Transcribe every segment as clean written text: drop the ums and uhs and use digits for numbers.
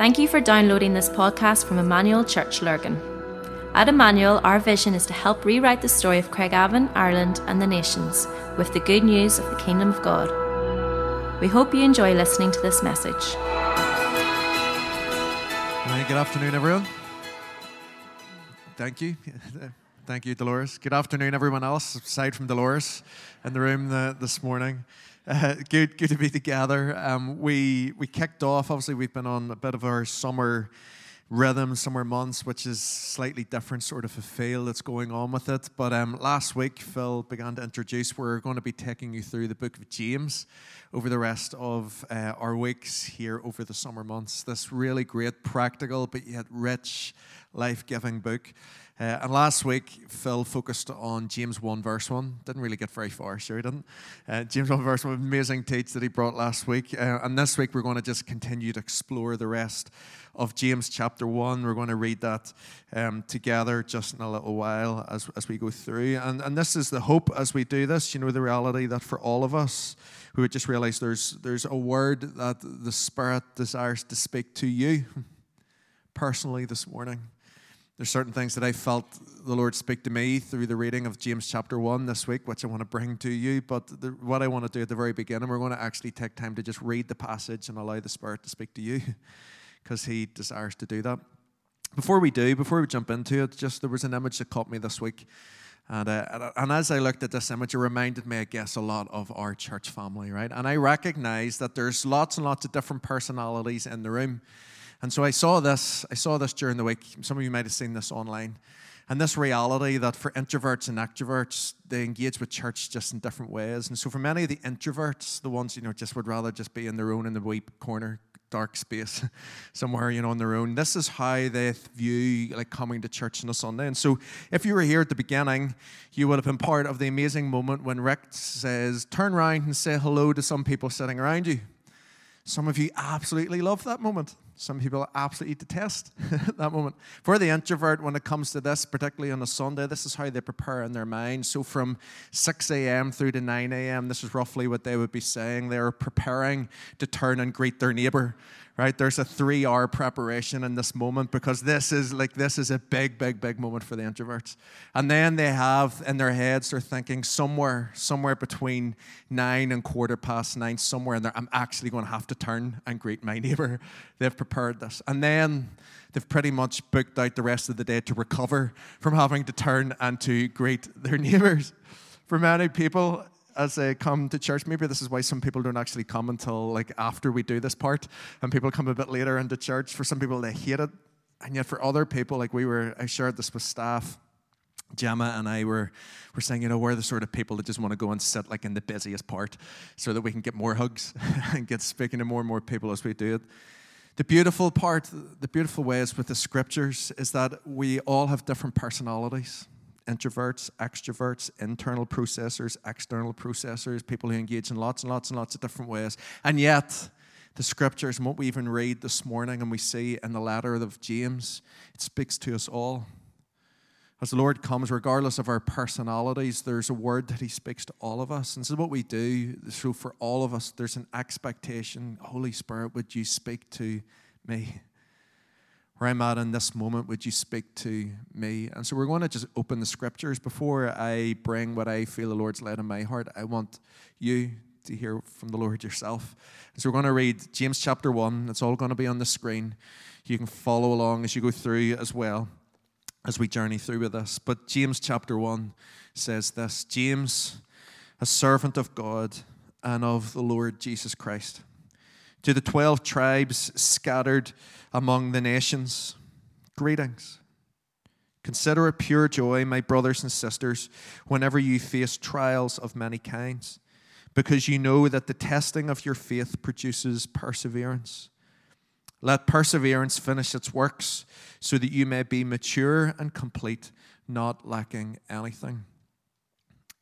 Thank you for downloading this podcast from Emmanuel Church, Lurgan. At Emmanuel, our vision is to help rewrite the story of Craigavon, Ireland and the nations with the good news of the Kingdom of God. We hope you enjoy listening to this message. Good afternoon, everyone. Thank you. Thank you, Dolores. Good afternoon, everyone else, aside from Dolores in the room this morning. Good to be together. We kicked off, obviously we've been on a bit of our summer rhythm, summer months, which is slightly different sort of a feel that's going on with it. But last week, Phil began to introduce, we're going to be taking you through the book of James over the rest of our weeks here over the summer months. This really great, practical, but yet rich, life-giving book. And last week, Phil focused on James 1, verse 1. Didn't really get very far, sure he didn't. James 1, verse 1, amazing teach that he brought last week. And this week, we're going to just continue to explore the rest of James chapter 1. We're going to read that together just in a little while as we go through. And this is the hope as we do this, you know, the reality that for all of us, we would just realize there's a word that the Spirit desires to speak to you personally this morning. There's certain things that I felt the Lord speak to me through the reading of James chapter 1 this week, which I want to bring to you. But what I want to do at the very beginning, we're going to actually take time to just read the passage and allow the Spirit to speak to you, because He desires to do that. Before we jump into it, just there was an image that caught me this week. And as I looked at this image, it reminded me, I guess, a lot of our church family, right? And I recognize that there's lots and lots of different personalities in the room. And so I saw this during the week. Some of you might have seen this online. And this reality that for introverts and extroverts, they engage with church just in different ways. And so for many of the introverts, the ones, you know, just would rather just be in their own in the wee corner, dark space, somewhere, you know, on their own. This is how they view, like, coming to church on a Sunday. And so if you were here at the beginning, you would have been part of the amazing moment when Rick says, turn around and say hello to some people sitting around you. Some of you absolutely love that moment. Some people absolutely detest that moment. For the introvert, when it comes to this, particularly on a Sunday, this is how they prepare in their mind. So from 6 a.m. through to 9 a.m., this is roughly what they would be saying. They're preparing to turn and greet their neighbor, right? There's a 3-hour preparation in this moment, because this is a big, big, big moment for the introverts. And then they have in their heads, they're thinking somewhere between 9 and 9:15, somewhere in there, I'm actually going to have to turn and greet my neighbor. They've prepared this. And then they've pretty much booked out the rest of the day to recover from having to turn and to greet their neighbors. For many people, as they come to church, maybe this is why some people don't actually come until, like, after we do this part, and people come a bit later into church. For some people, they hate it, and yet for other people, like I shared this with staff. Gemma and I were saying, you know, we're the sort of people that just want to go and sit, like, in the busiest part so that we can get more hugs and get speaking to more and more people as we do it. The beautiful way is with the scriptures is that we all have different personalities. Introverts, extroverts, internal processors, external processors, people who engage in lots and lots and lots of different ways. And yet, the scriptures and what we even read this morning and we see in the letter of James, it speaks to us all. As the Lord comes, regardless of our personalities, there's a word that He speaks to all of us. And so what we do, so for all of us, there's an expectation, Holy Spirit, would you speak to me? Where I'm at in this moment, would you speak to me? And so we're going to just open the scriptures. Before I bring what I feel the Lord's led in my heart, I want you to hear from the Lord yourself. And so we're going to read James chapter 1. It's all going to be on the screen. You can follow along as you go through as well, as we journey through with this. But James chapter 1 says this, James, a servant of God and of the Lord Jesus Christ, to the 12 tribes scattered among the nations, greetings. Consider it pure joy, my brothers and sisters, whenever you face trials of many kinds, because you know that the testing of your faith produces perseverance. Let perseverance finish its works, so that you may be mature and complete, not lacking anything.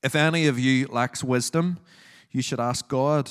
If any of you lacks wisdom, you should ask God,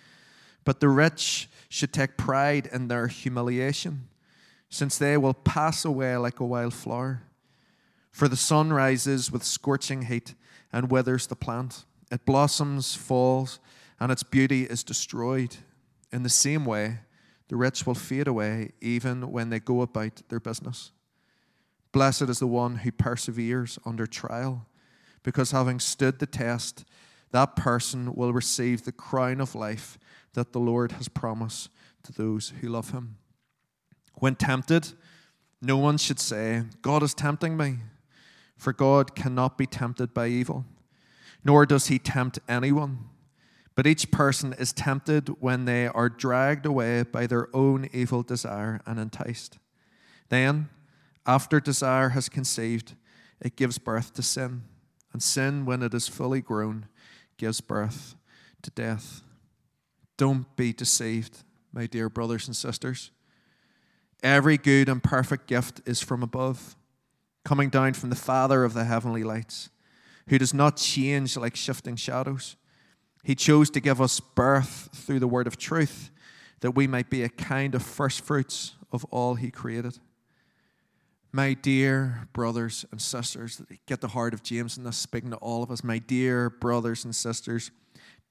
but the rich should take pride in their humiliation, since they will pass away like a wild flower. For the sun rises with scorching heat and withers the plant. It blossoms, falls, and its beauty is destroyed. In the same way, the rich will fade away even when they go about their business. Blessed is the one who perseveres under trial, because having stood the test, that person will receive the crown of life that the Lord has promised to those who love him. When tempted, no one should say, "God is tempting me," for God cannot be tempted by evil, nor does he tempt anyone. But each person is tempted when they are dragged away by their own evil desire and enticed. Then, after desire has conceived, it gives birth to sin, and sin, when it is fully grown, gives birth to death. Don't be deceived, my dear brothers and sisters. Every good and perfect gift is from above, coming down from the Father of the heavenly lights, who does not change like shifting shadows. He chose to give us birth through the word of truth, that we might be a kind of first fruits of all he created. My dear brothers and sisters, get the heart of James in this, speaking to all of us. My dear brothers and sisters,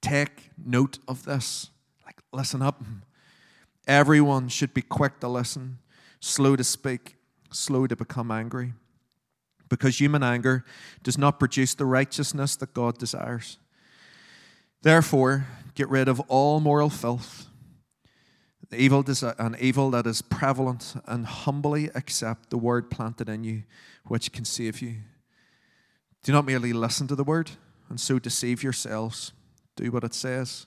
take note of this. Listen up. Everyone should be quick to listen, slow to speak, slow to become angry, because human anger does not produce the righteousness that God desires. Therefore, get rid of all moral filth, evil that is prevalent, and humbly accept the word planted in you, which can save you. Do not merely listen to the word and so deceive yourselves. Do what it says.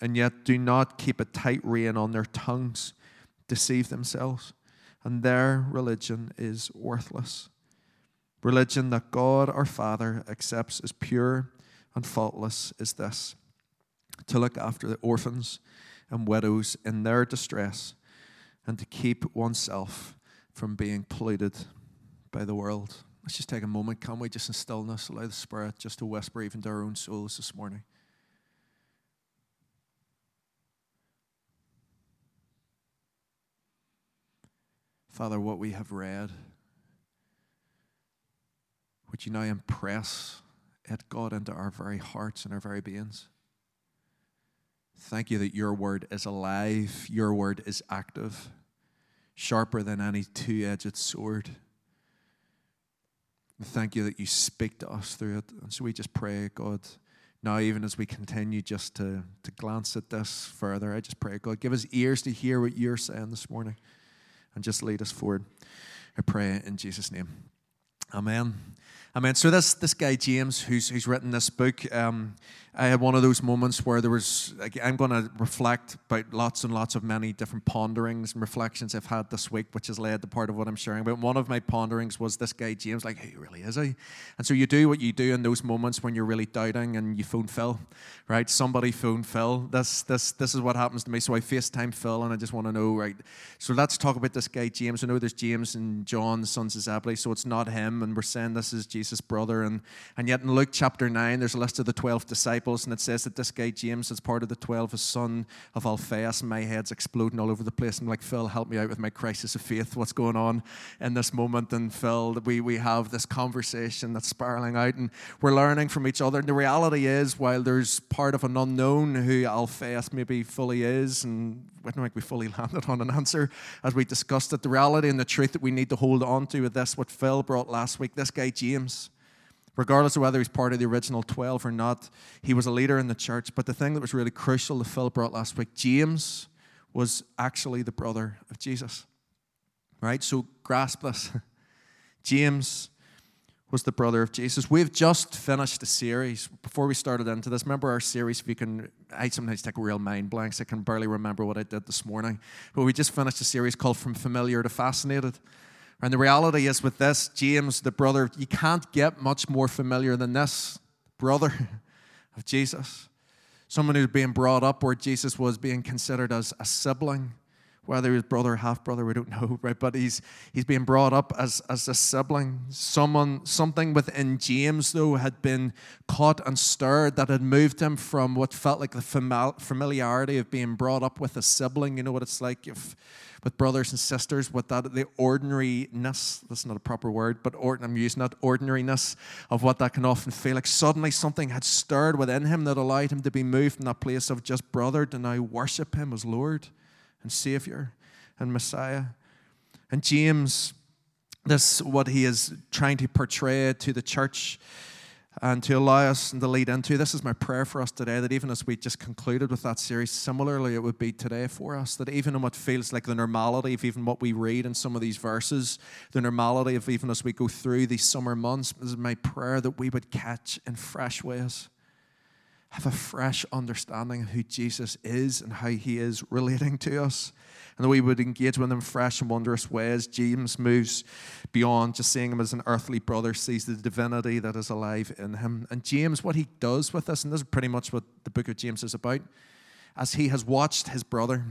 and yet do not keep a tight rein on their tongues deceive themselves, and their religion is worthless. Religion that God our Father accepts as pure and faultless is this: to look after the orphans and widows in their distress, and to keep oneself from being polluted by the world. Let's just take a moment, can we, just in stillness, allow the Spirit just to whisper even to our own souls this morning. Father, what we have read, would you now impress it, God, into our very hearts and our very beings? Thank you that your word is alive, your word is active, sharper than any two-edged sword. Thank you that you speak to us through it. And so we just pray, God, now even as we continue just to glance at this further, I just pray, God, give us ears to hear what you're saying this morning and just lead us forward. I pray in Jesus' name. Amen. Amen. So this guy James, who's written this book, I had one of those moments where there was, I'm going to reflect about lots and lots of many different ponderings and reflections I've had this week, which has led to part of what I'm sharing about. One of my ponderings was this guy James, like, who really is he? And so you do what you do in those moments when you're really doubting, and you phone Phil, right? Somebody phone Phil. This is what happens to me. So I FaceTime Phil, and I just want to know, right? So let's talk about this guy James. I know there's James and John, the sons of Zebedee, so it's not him, and we're saying this is Jesus. His brother, and yet in Luke chapter 9 there's a list of the 12 disciples, and it says that this guy James is part of the 12, his son of Alphaeus. My head's exploding all over the place. I'm like, Phil, help me out with my crisis of faith, what's going on in this moment? And Phil, we have this conversation that's spiraling out, and we're learning from each other. And the reality is, while there's part of an unknown who Alphaeus maybe fully is, and I don't think we fully landed on an answer as we discussed it, the reality and the truth that we need to hold on to with this, what Phil brought last week, this guy James, regardless of whether he's part of the original 12 or not, he was a leader in the church. But the thing that was really crucial that Phil brought last week, James was actually the brother of Jesus, right? So grasp this. James was the brother of Jesus. We've just finished a series. Before we started into this, remember our series? I sometimes take real mind blanks. I can barely remember what I did this morning. But we just finished a series called From Familiar to Fascinated. And the reality is with this, James, the brother, you can't get much more familiar than this brother of Jesus. Someone who's being brought up where Jesus was being considered as a sibling. Whether he was brother or half-brother, we don't know, right? But he's being brought up as a sibling. Something within James, though, had been caught and stirred that had moved him from what felt like the familiarity of being brought up with a sibling. You know what it's like with brothers and sisters, with that, the ordinariness, that's not a proper word, but I'm using that, ordinariness of what that can often feel like. Suddenly something had stirred within him that allowed him to be moved from that place of just brother to now worship him as Lord and Savior and Messiah. And James, this what he is trying to portray to the church and to allow us and to lead into. This is my prayer for us today, that even as we just concluded with that series, similarly it would be today for us, that even in what feels like the normality of even what we read in some of these verses, the normality of even as we go through these summer months, this is my prayer that we would catch in fresh ways, have a fresh understanding of who Jesus is and how he is relating to us, and that we would engage with him in fresh and wondrous ways. James moves beyond just seeing him as an earthly brother, sees the divinity that is alive in him. And James, what he does with this, and this is pretty much what the book of James is about, as he has watched his brother,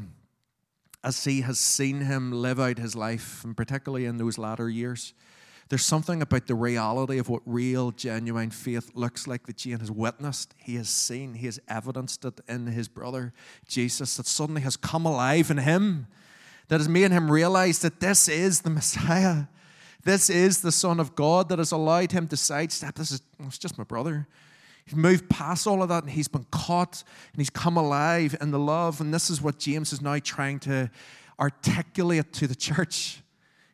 as he has seen him live out his life, and particularly in those latter years, there's something about the reality of what real, genuine faith looks like that Jane has witnessed, he has seen, he has evidenced it in his brother, Jesus, that suddenly has come alive in him, that has made him realize that this is the Messiah, this is the Son of God, that has allowed him to sidestep, it's just my brother. He's moved past all of that, and he's been caught, and he's come alive in the love, and this is what James is now trying to articulate to the church.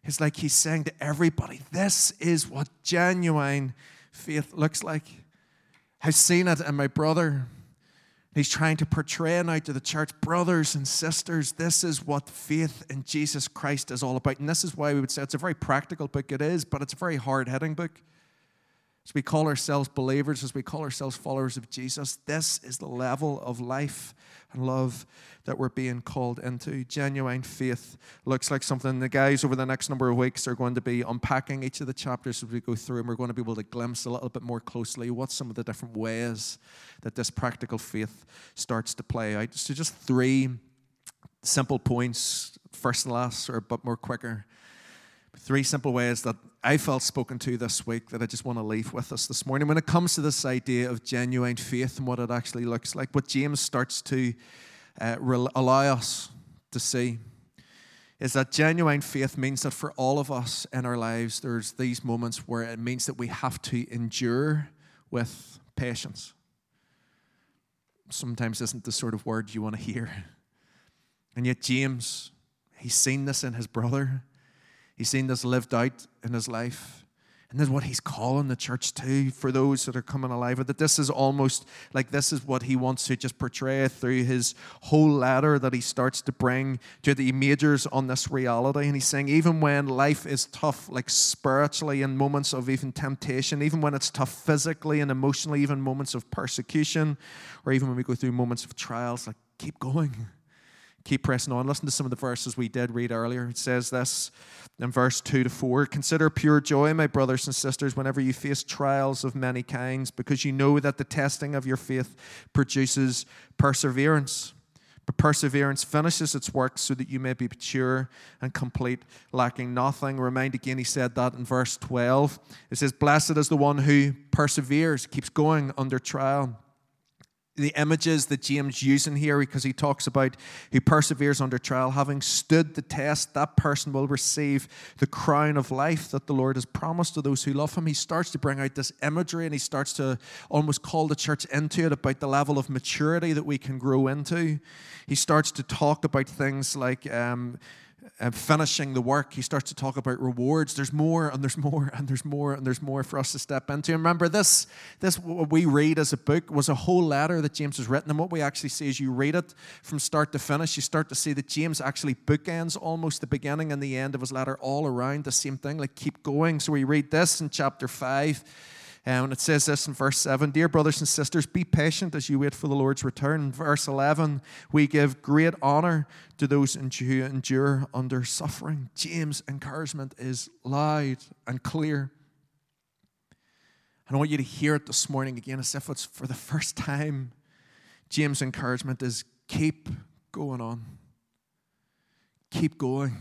It's like he's saying to everybody, this is what genuine faith looks like. I've seen it in my brother. He's trying to portray now to the church, brothers and sisters, this is what faith in Jesus Christ is all about. And this is why we would say it's a very practical book. It is, but it's a very hard-hitting book. As we call ourselves believers, as we call ourselves followers of Jesus, this is the level of life and love that we're being called into. Genuine faith looks like something. The guys over the next number of weeks are going to be unpacking each of the chapters as we go through, and we're going to be able to glimpse a little bit more closely what some of the different ways that this practical faith starts to play out. So just three simple points, first and last, or a bit more quicker. Three simple ways that I felt spoken to this week that I just want to leave with us this morning. When it comes to this idea of genuine faith and what it actually looks like, what James starts to allow us to see is that genuine faith means that for all of us in our lives, there's these moments where it means that we have to endure with patience. Sometimes isn't the sort of word you want to hear. And yet James, he's seen this in his brother. He's seen this lived out in his life. And this is what he's calling the church to, for those that are coming alive. That this is almost like this is what he wants to just portray through his whole letter that he starts to bring to the majors on this reality. And he's saying even when life is tough, like spiritually in moments of even temptation, even when it's tough physically and emotionally, even moments of persecution, or even when we go through moments of trials, like keep going. Keep pressing on. Listen to some of the verses we did read earlier. It says this in verse 2-4. Consider pure joy, my brothers and sisters, whenever you face trials of many kinds, because you know that the testing of your faith produces perseverance. But perseverance finishes its work so that you may be mature and complete, lacking nothing. Remind again, he said that in verse 12. It says, blessed is the one who perseveres, keeps going under trial. The images that James using here, because he talks about who perseveres under trial, having stood the test, that person will receive the crown of life that the Lord has promised to those who love him. He starts to bring out this imagery, and he starts to almost call the church into it about the level of maturity that we can grow into. He starts to talk about things like finishing the work, he starts to talk about rewards. There's more and there's more and there's more and there's more for us to step into. And remember, this what we read as a book was a whole letter that James has written. And what we actually see is you read it from start to finish, you start to see that James actually bookends almost the beginning and the end of his letter all around the same thing, like keep going. So we read this in chapter 5. And it says this in verse 7, "Dear brothers and sisters, be patient as you wait for the Lord's return." In verse 11, "We give great honor to those who endure under suffering." James' encouragement is loud and clear. I want you to hear it this morning again as if it's for the first time. James' encouragement is keep going on. Keep going.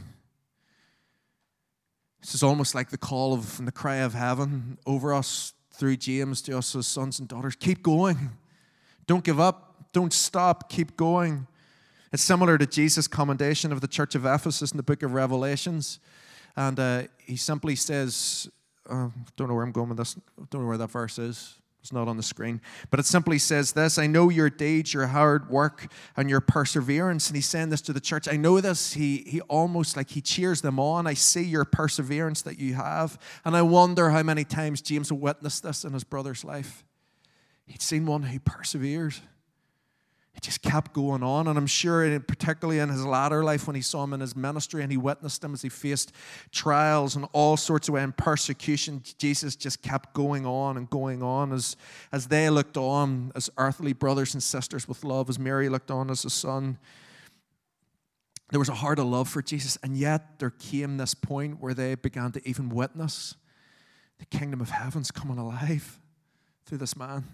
This is almost like the call of and the cry of heaven over us through James to us as sons and daughters. Keep going. Don't give up. Don't stop. Keep going. It's similar to Jesus' commendation of the church of Ephesus in the book of Revelations. And he simply says, don't know where I'm going with this. Don't know where that verse is. It's not on the screen. But it simply says this, "I know your deeds, your hard work, and your perseverance." And he's saying this to the church. I know this. He almost like he cheers them on. I see your perseverance that you have. And I wonder how many times James witnessed this in his brother's life. He'd seen one who persevered. It just kept going on. And I'm sure, particularly in his latter life, when he saw him in his ministry and he witnessed him as he faced trials and all sorts of ways and persecution, Jesus just kept going on and going on as they looked on as earthly brothers and sisters with love, as Mary looked on as a son. There was a heart of love for Jesus, and yet there came this point where they began to even witness the kingdom of heaven's coming alive through this man.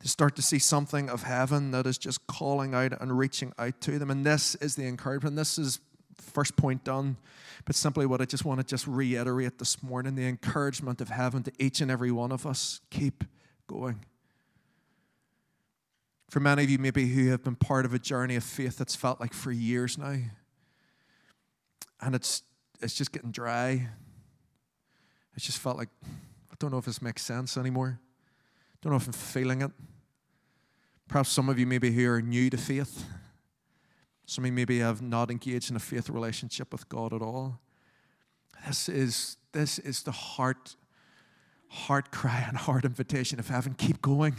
To start to see something of heaven that is just calling out and reaching out to them. And this is the encouragement. This is first point done. But simply what I just want to reiterate this morning, the encouragement of heaven to each and every one of us. Keep going. For many of you maybe who have been part of a journey of faith that's felt like for years now. And it's just getting dry. It's just felt like, I don't know if this makes sense anymore. Don't know if I'm feeling it. Perhaps some of you maybe who are new to faith. Some of you maybe have not engaged in a faith relationship with God at all. This is the heart cry and heart invitation of heaven. Keep going.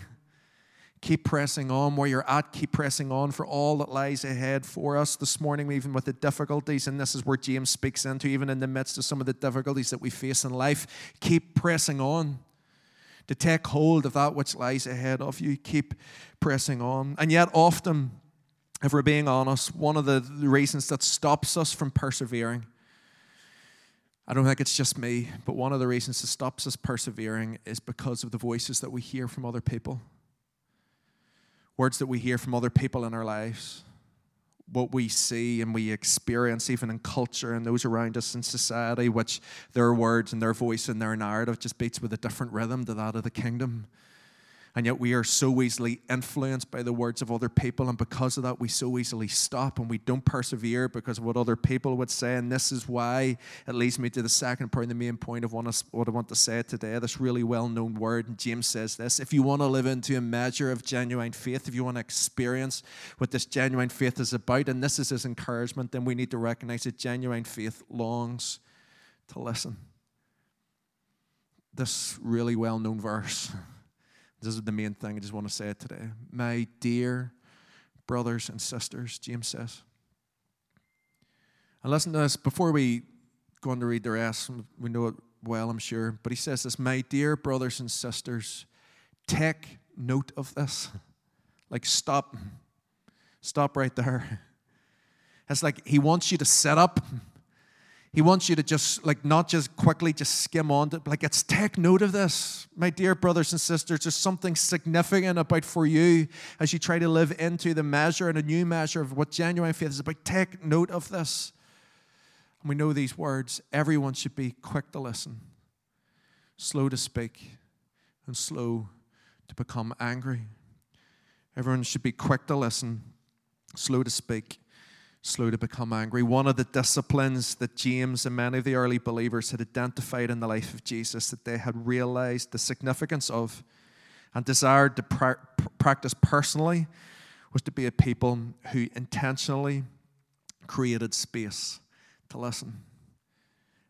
Keep pressing on where you're at. Keep pressing on for all that lies ahead for us this morning, even with the difficulties. And this is where James speaks into, even in the midst of some of the difficulties that we face in life. Keep pressing on. To take hold of that which lies ahead of you. Keep pressing on. And yet often, if we're being honest, one of the reasons that stops us from persevering, I don't think it's just me, but one of the reasons that stops us persevering is because of the voices that we hear from other people. Words that we hear from other people in our lives. What we see and we experience even in culture and those around us in society, which their words and their voice and their narrative just beats with a different rhythm to that of the kingdom. And yet we are so easily influenced by the words of other people, and because of that we so easily stop and we don't persevere because of what other people would say. And this is why it leads me to the second point, the main point of what I want to say today, this really well-known word. And James says this, if you want to live into a measure of genuine faith, if you want to experience what this genuine faith is about, and this is his encouragement, then we need to recognize that genuine faith longs to listen. This really well-known verse. This is the main thing I just want to say today. My dear brothers and sisters, James says. And listen to this. Before we go on to read the rest, we know it well, I'm sure. But he says this, my dear brothers and sisters, take note of this. Like stop. Stop right there. It's like he wants you to sit up. He wants you to just, like, not just quickly just skim on it, but like, it's take note of this. My dear brothers and sisters, there's something significant about for you as you try to live into the measure and a new measure of what genuine faith is about. Take note of this. And we know these words. Everyone should be quick to listen, slow to speak, and slow to become angry. Everyone should be quick to listen, slow to speak, slow to become angry. One of the disciplines that James and many of the early believers had identified in the life of Jesus that they had realized the significance of and desired to practice personally was to be a people who intentionally created space to listen.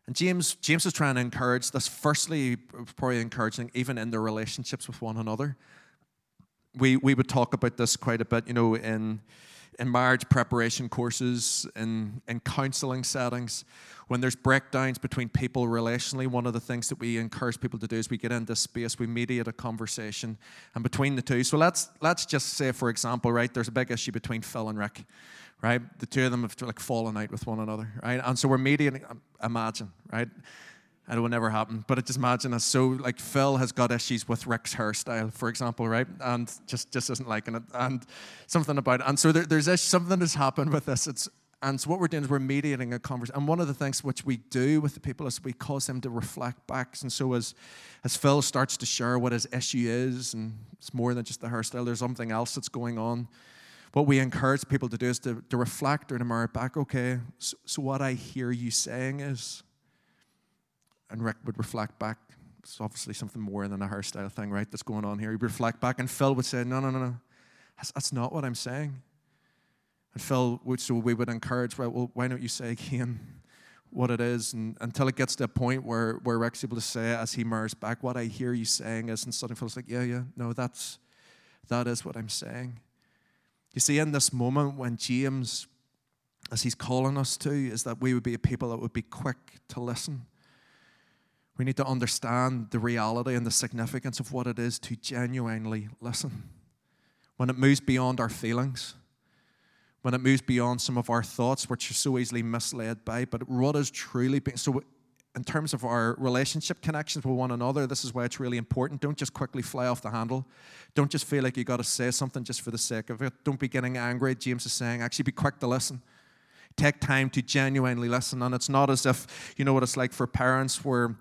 And James is trying to encourage this. Firstly, probably encouraging even in their relationships with one another. We would talk about this quite a bit, you know, in marriage preparation courses, in counseling settings. When there's breakdowns between people relationally, one of the things that we encourage people to do is we get into space, we mediate a conversation, and between the two. So let's just say, for example, right, there's a big issue between Phil and Rick, right? The two of them have like fallen out with one another, right? And so we're mediating. Imagine, right? It will never happen, but just imagine us. So like Phil has got issues with Rick's hairstyle, for example, right? And just isn't liking it, and something about it. And so there's something that's happened with this. And so what we're doing is we're mediating a conversation. And one of the things which we do with the people is we cause them to reflect back. And so as Phil starts to share what his issue is, and it's more than just the hairstyle, there's something else that's going on, what we encourage people to do is to reflect or to mirror back, okay, so what I hear you saying is, and Rick would reflect back, it's obviously something more than a hairstyle thing, right, that's going on here. He'd reflect back, and Phil would say, no, that's not what I'm saying. And Phil, so we would encourage, right, well, why don't you say again what it is? And until it gets to a point where Rick's able to say, as he mirrors back, what I hear you saying is, and suddenly Phil's like, no, that is what I'm saying. You see, in this moment when James, as he's calling us to, is that we would be a people that would be quick to listen. We need to understand the reality and the significance of what it is to genuinely listen. When it moves beyond our feelings, when it moves beyond some of our thoughts, which are so easily misled by, but what is truly being. So in terms of our relationship connections with one another, this is why it's really important. Don't just quickly fly off the handle. Don't just feel like you got to say something just for the sake of it. Don't be getting angry. James is saying, actually be quick to listen. Take time to genuinely listen. And it's not as if, you know what it's like for parents where,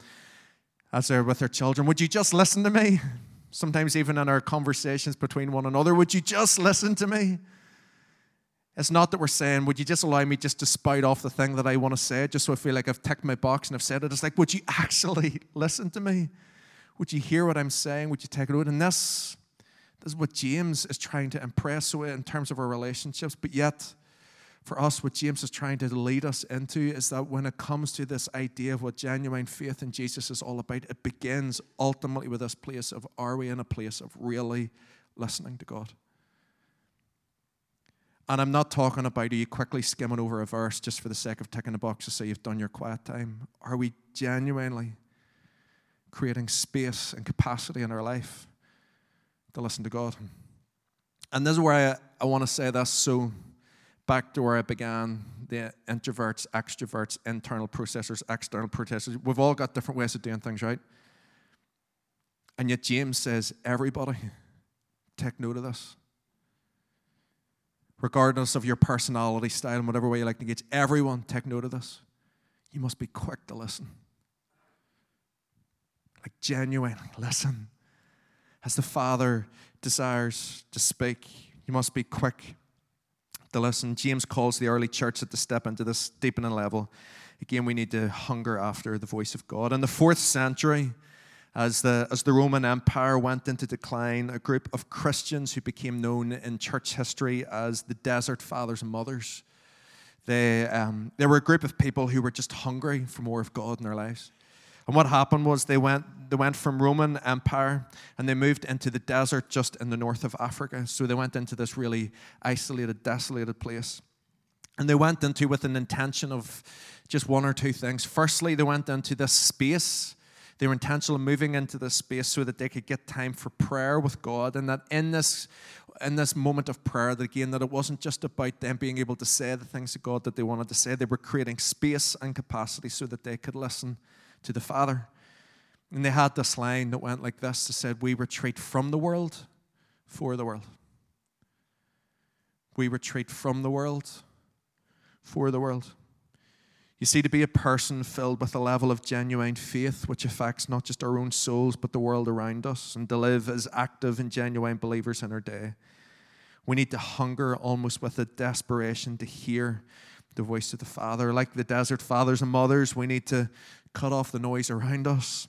as they're with their children, would you just listen to me? Sometimes even in our conversations between one another, would you just listen to me? It's not that we're saying, would you just allow me just to spout off the thing that I want to say, just so I feel like I've ticked my box and I've said it. It's like, would you actually listen to me? Would you hear what I'm saying? Would you take it out? And this is what James is trying to impress in terms of our relationships. But yet, for us, what James is trying to lead us into is that when it comes to this idea of what genuine faith in Jesus is all about, it begins ultimately with this place of, are we in a place of really listening to God? And I'm not talking about you quickly skimming over a verse just for the sake of ticking a box to say you've done your quiet time. Are we genuinely creating space and capacity in our life to listen to God? And this is where I want to say this. So back to where I began, the introverts, extroverts, internal processors, external processors. We've all got different ways of doing things, right? And yet James says, everybody, take note of this. Regardless of your personality style and whatever way you like to engage, everyone take note of this. You must be quick to listen. Like genuinely listen. As the Father desires to speak, you must be quick to listen. James calls the early church to step into this deepening level. Again, we need to hunger after the voice of God. In the 4th century, As the Roman Empire went into decline, a group of Christians who became known in church history as the Desert Fathers and Mothers, they were a group of people who were just hungry for more of God in their lives. And what happened was they went from Roman Empire and they moved into the desert just in the north of Africa. So they went into this really isolated, desolated place. And they went into with an intention of just one or two things. Firstly, they went into this space. They were intentional in moving into this space so that they could get time for prayer with God, and that in this moment of prayer, that again, that it wasn't just about them being able to say the things to God that they wanted to say. They were creating space and capacity so that they could listen to the Father. And they had this line that went like this. It said, we retreat from the world for the world. We retreat from the world for the world. You see, to be a person filled with a level of genuine faith, which affects not just our own souls, but the world around us, and to live as active and genuine believers in our day, we need to hunger almost with a desperation to hear the voice of the Father. Like the Desert Fathers and Mothers, we need to cut off the noise around us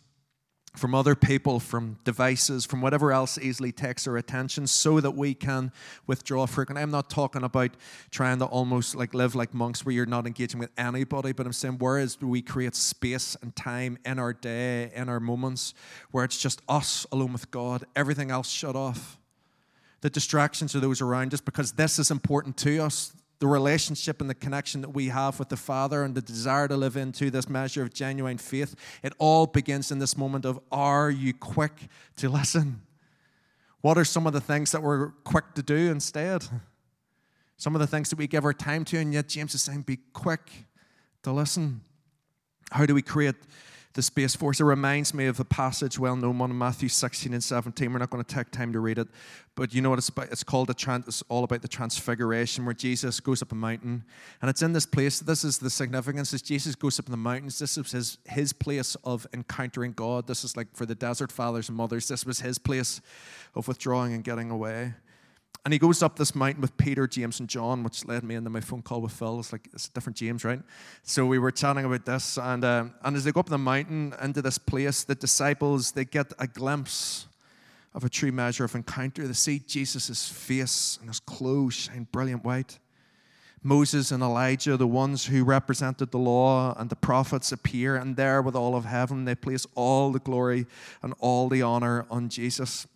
from other people, from devices, from whatever else easily takes our attention, so that we can withdraw frequently. I'm not talking about trying to almost like live like monks where you're not engaging with anybody, but I'm saying whereas we create space and time in our day, in our moments, where it's just us alone with God, everything else shut off. The distractions of those around us, because this is important to us. The relationship and the connection that we have with the Father and the desire to live into this measure of genuine faith, it all begins in this moment of, are you quick to listen? What are some of the things that we're quick to do instead? Some of the things that we give our time to, and yet James is saying, be quick to listen. How do we create the space for us? It reminds me of the passage, well-known one in Matthew 16 and 17. We're not going to take time to read it, but you know what it's about? It's called, it's all about the transfiguration, where Jesus goes up a mountain, and it's in this place. This is the significance, is Jesus goes up in the mountains. This is his place of encountering God. This is like for the Desert Fathers and Mothers. This was his place of withdrawing and getting away. And he goes up this mountain with Peter, James, and John, which led me into my phone call with Phil. It's like, it's a different James, right? So we were chatting about this. And as they go up the mountain into this place, the disciples, they get a glimpse of a true measure of encounter. They see Jesus' face and his clothes shine brilliant white. Moses and Elijah, the ones who represented the law and the prophets, appear. And there with all of heaven, they place all the glory and all the honor on Jesus.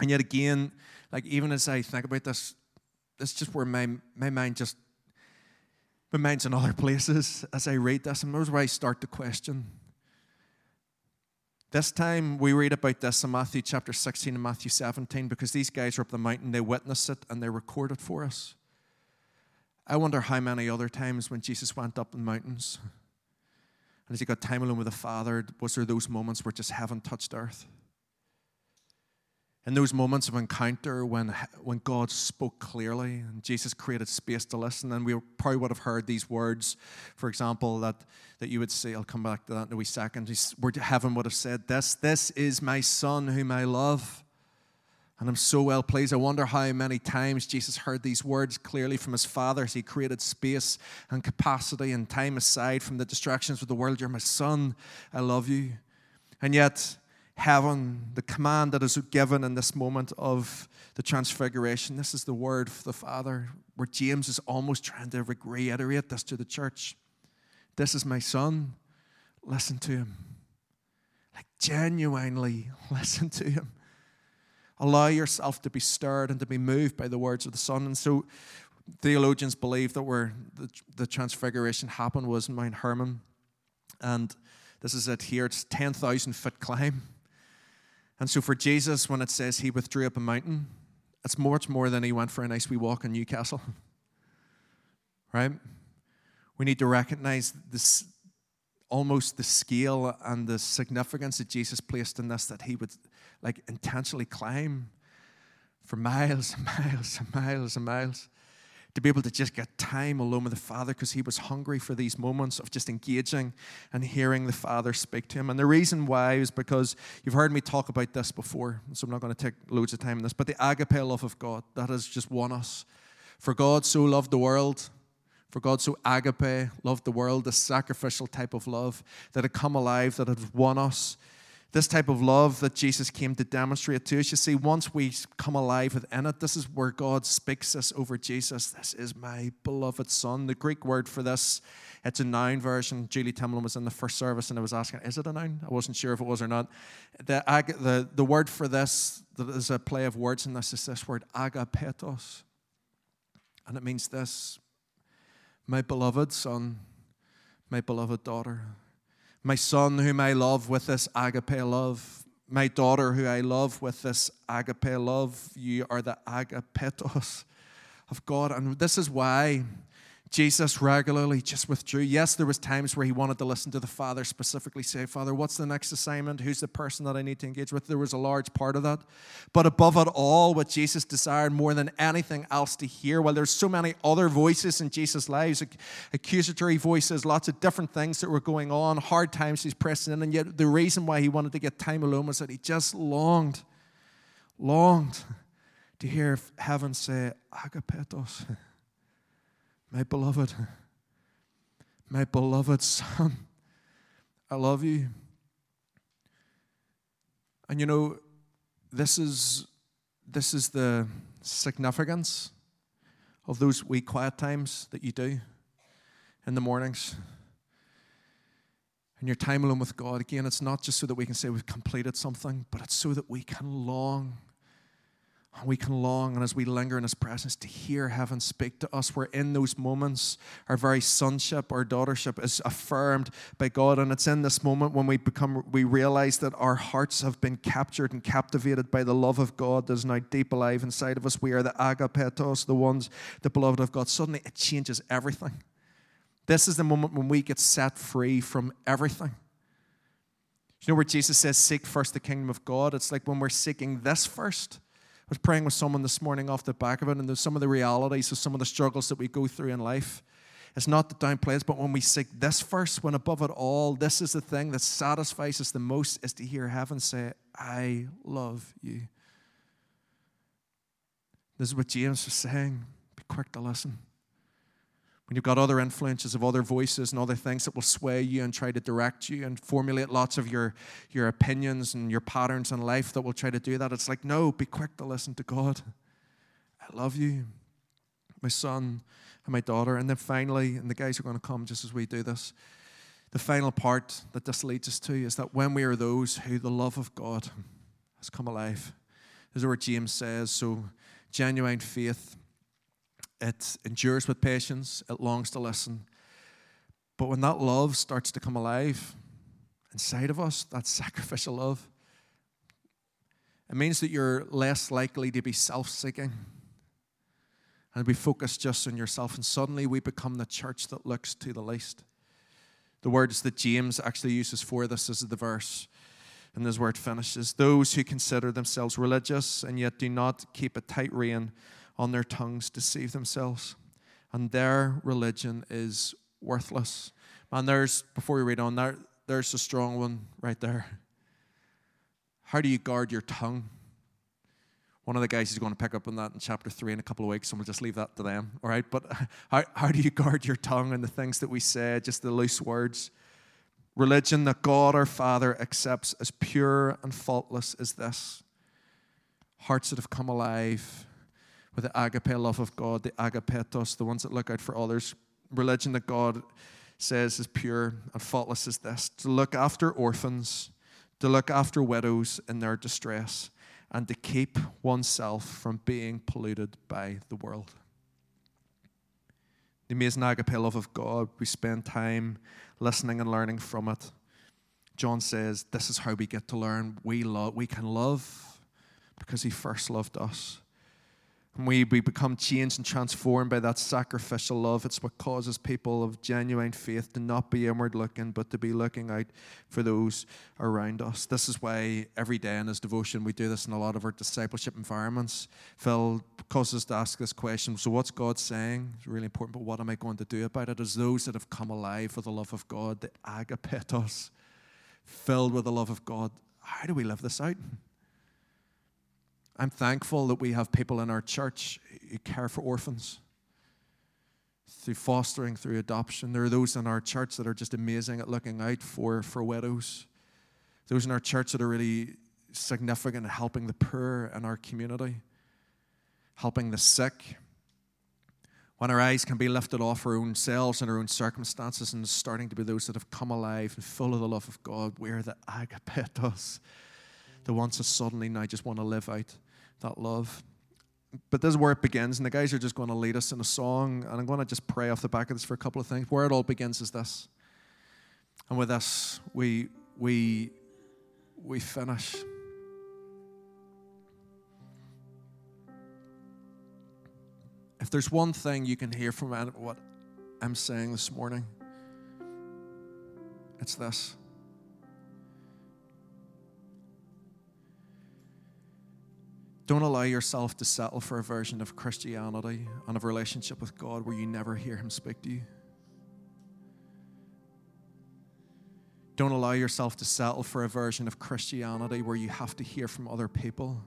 And yet again, like even as I think about this, it's just where my mind just, my mind's in other places as I read this, and that's where I start to question. This time we read about this in Matthew chapter 16 and Matthew 17, because these guys are up the mountain, they witness it, and they record it for us. I wonder how many other times when Jesus went up in mountains, and as he got time alone with the Father, was there those moments where just heaven touched earth? In those moments of encounter when God spoke clearly and Jesus created space to listen, and we probably would have heard these words, for example, that you would say, I'll come back to that in a wee second, where heaven would have said this is my son whom I love, and I'm so well pleased. I wonder how many times Jesus heard these words clearly from his Father as he created space and capacity and time aside from the distractions of the world. You're my son, I love you. And yet, heaven, the command that is given in this moment of the transfiguration, this is the word of the Father, where James is almost trying to reiterate this to the church. This is my son. Listen to him. Like genuinely listen to him. Allow yourself to be stirred and to be moved by the words of the Son. And so theologians believe that where the transfiguration happened was in Mount Hermon. And this is it here. It's 10,000-foot climb. And so for Jesus, when it says he withdrew up a mountain, it's much more than he went for a nice wee walk in Newcastle, right? We need to recognize this, almost the scale and the significance that Jesus placed in this, that he would like intentionally climb for miles and miles and miles and miles to be able to just get time alone with the Father, because he was hungry for these moments of just engaging and hearing the Father speak to him. And the reason why is because you've heard me talk about this before, so I'm not going to take loads of time on this, but the agape love of God, that has just won us. For God so loved the world, for God so agape loved the world, this sacrificial type of love that had come alive, that had won us. This type of love that Jesus came to demonstrate to us. You see, once we come alive within it, this is where God speaks this over Jesus. This is my beloved Son. The Greek word for this, it's a noun version. Julie Timlin was in the first service and I was asking, is it a noun? I wasn't sure if it was or not. The word for this, there's a play of words in this, is this word agapetos. And it means this, my beloved Son, my beloved daughter. My son whom I love with this agape love. My daughter who I love with this agape love. You are the agapetos of God. And this is why Jesus regularly just withdrew. Yes, there was times where he wanted to listen to the Father, specifically say, Father, what's the next assignment? Who's the person that I need to engage with? There was a large part of that. But above it all, what Jesus desired more than anything else to hear, well, there's so many other voices in Jesus' lives, accusatory voices, lots of different things that were going on, hard times he's pressing in, and yet the reason why he wanted to get time alone was that he just longed to hear heaven say, agapetos. My beloved son, I love you. And you know, this is the significance of those wee quiet times that you do in the mornings. And your time alone with God, again, it's not just so that we can say we've completed something, but it's so that we can long. And we can long, and as we linger in His presence, to hear heaven speak to us. We're in those moments. Our very sonship, our daughtership is affirmed by God. And it's in this moment when we realize that our hearts have been captured and captivated by the love of God that is now deep alive inside of us. We are the agapetos, the ones, the beloved of God. Suddenly it changes everything. This is the moment when we get set free from everything. You know where Jesus says, seek first the kingdom of God? It's like when we're seeking this first. I was praying with someone this morning off the back of it, and there's some of the realities of some of the struggles that we go through in life. It's not the downplays, but when we seek this first, when above it all, this is the thing that satisfies us the most, is to hear heaven say, I love you. This is what James was saying. Be quick to listen. When you've got other influences of other voices and other things that will sway you and try to direct you and formulate lots of your opinions and your patterns in life that will try to do that, it's like, no, be quick to listen to God. I love you, my son and my daughter. And then finally, and the guys are going to come just as we do this, the final part that this leads us to is that when we are those who the love of God has come alive, this is where James says, so genuine faith, it endures with patience. It longs to listen. But when that love starts to come alive inside of us, that sacrificial love, it means that you're less likely to be self-seeking and be focused just on yourself. And suddenly we become the church that looks to the least. The words that James actually uses for this is the verse. And this word finishes. Those who consider themselves religious and yet do not keep a tight rein on their tongues deceive themselves, and their religion is worthless. Man, before we read on, there's a strong one right there. How do you guard your tongue? One of the guys is going to pick up on that in chapter 3 in a couple of weeks, and we'll just leave that to them, all right? But how do you guard your tongue and the things that we say, just the loose words? Religion that God our Father accepts as pure and faultless is this. Hearts that have come alive with the agape love of God, the agapetos, the ones that look out for others. Religion that God says is pure and faultless is this, to look after orphans, to look after widows in their distress, and to keep oneself from being polluted by the world. The amazing agape love of God, we spend time listening and learning from it. John says, this is how we get to learn. We can love because He first loved us. And we become changed and transformed by that sacrificial love. It's what causes people of genuine faith to not be inward looking, but to be looking out for those around us. This is why every day in His devotion, we do this in a lot of our discipleship environments. Phil causes us to ask this question, so what's God saying? It's really important, but what am I going to do about it? As those that have come alive for the love of God, the agapetos, filled with the love of God, how do we live this out? I'm thankful that we have people in our church who care for orphans through fostering, through adoption. There are those in our church that are just amazing at looking out for widows. Those in our church that are really significant at helping the poor in our community, helping the sick. When our eyes can be lifted off our own selves and our own circumstances and starting to be those that have come alive and full of the love of God, we're the agapetos, the ones that suddenly now just want to live out that love. But this is where it begins, and the guys are just going to lead us in a song, and I'm going to just pray off the back of this for a couple of things. Where it all begins is this. And with this, we finish. If there's one thing you can hear from what I'm saying this morning, it's this. Don't allow yourself to settle for a version of Christianity and of a relationship with God where you never hear Him speak to you. Don't allow yourself to settle for a version of Christianity where you have to hear from other people.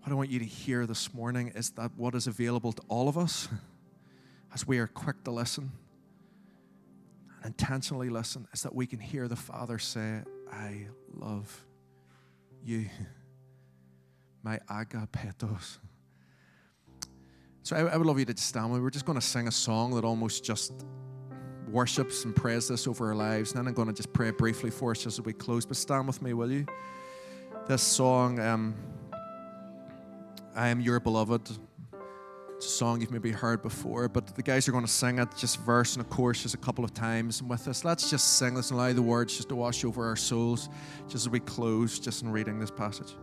What I want you to hear this morning is that what is available to all of us as we are quick to listen and intentionally listen is that we can hear the Father say, I love you, my agapetos. So I would love you to just stand with me. We're just going to sing a song that almost just worships and prays this over our lives. And then I'm going to just pray briefly for us just as we close. But stand with me, will you? This song, I Am Your Beloved. It's a song you've maybe heard before, but the guys are going to sing it, just verse and a chorus, just a couple of times. And with us, let's just sing this and allow the words just to wash over our souls, just as we close, just in reading this passage.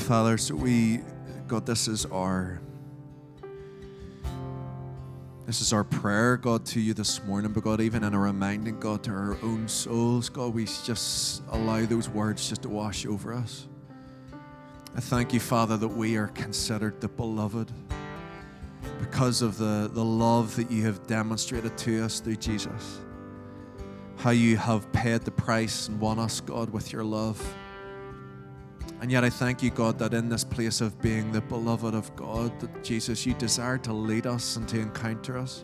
Father, so we, God, this is our prayer, God, to you this morning, but God, even in a reminding, God, to our own souls, God, we just allow those words just to wash over us. I thank you, Father, that we are considered the beloved because of the love that you have demonstrated to us through Jesus, how you have paid the price and won us, God, with your love. And yet I thank you, God, that in this place of being the beloved of God, that Jesus, you desire to lead us and to encounter us.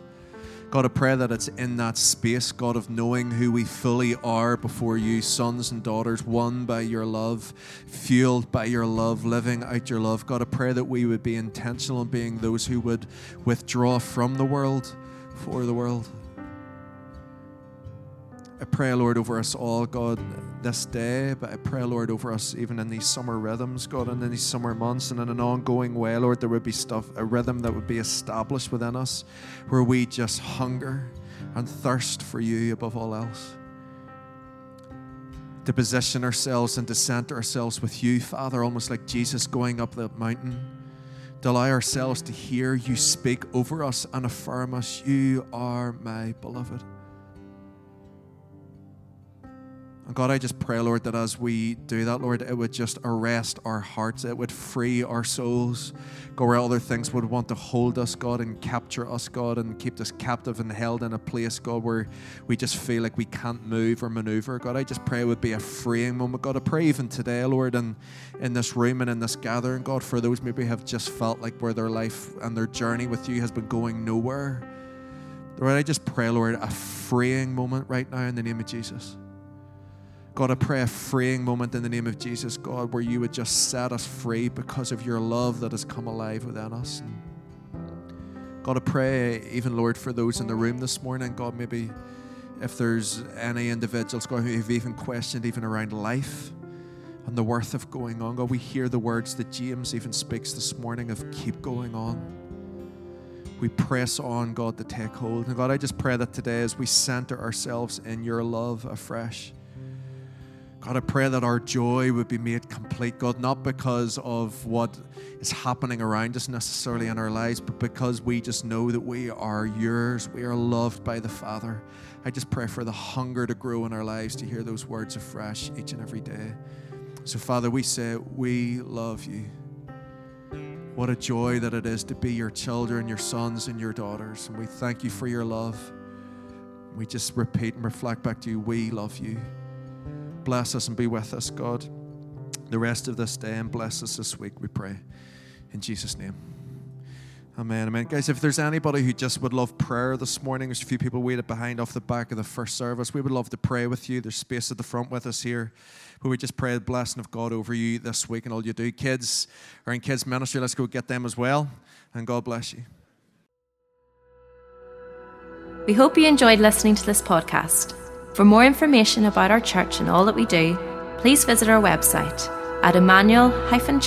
God, I pray that it's in that space, God, of knowing who we fully are before you, sons and daughters, won by your love, fueled by your love, living out your love. God, I pray that we would be intentional in being those who would withdraw from the world for the world. I pray, Lord, over us all, God, this day, but I pray, Lord, over us even in these summer rhythms, God, and in these summer months, and in an ongoing way, Lord, there would be a rhythm that would be established within us where we just hunger and thirst for you above all else. To position ourselves and to center ourselves with you, Father, almost like Jesus going up that mountain. To allow ourselves to hear you speak over us and affirm us, you are my beloved. And God, I just pray, Lord, that as we do that, Lord, it would just arrest our hearts. It would free our souls. Go where other things would want to hold us, God, and capture us, God, and keep us captive and held in a place, God, where we just feel like we can't move or maneuver. God, I just pray it would be a freeing moment. God, I pray even today, Lord, and in this room and in this gathering, God, for those maybe have just felt like where their life and their journey with you has been going nowhere. Lord, I just pray, Lord, a freeing moment right now in the name of Jesus. God, I pray a freeing moment in the name of Jesus, God, where you would just set us free because of your love that has come alive within us. And God, I pray even, Lord, for those in the room this morning, God, maybe if there's any individuals, God, who have even questioned even around life and the worth of going on, God, we hear the words that James even speaks this morning of keep going on. We press on, God, to take hold. And God, I just pray that today as we center ourselves in your love afresh, God, I pray that our joy would be made complete, God, not because of what is happening around us necessarily in our lives, but because we just know that we are yours. We are loved by the Father. I just pray for the hunger to grow in our lives to hear those words afresh each and every day. So, Father, we say, we love you. What a joy that it is to be your children, your sons, and your daughters. And we thank you for your love. We just repeat and reflect back to you, we love you. Bless us and be with us, God, the rest of this day, and bless us this week, we pray. In Jesus' name. Amen, amen. Guys, if there's anybody who just would love prayer this morning, there's a few people waited behind off the back of the first service. We would love to pray with you. There's space at the front with us here. But we just pray the blessing of God over you this week and all you do. Kids are in kids ministry. Let's go get them as well. And God bless you. We hope you enjoyed listening to this podcast. For more information about our church and all that we do, please visit our website at emmanuel-church.co.uk.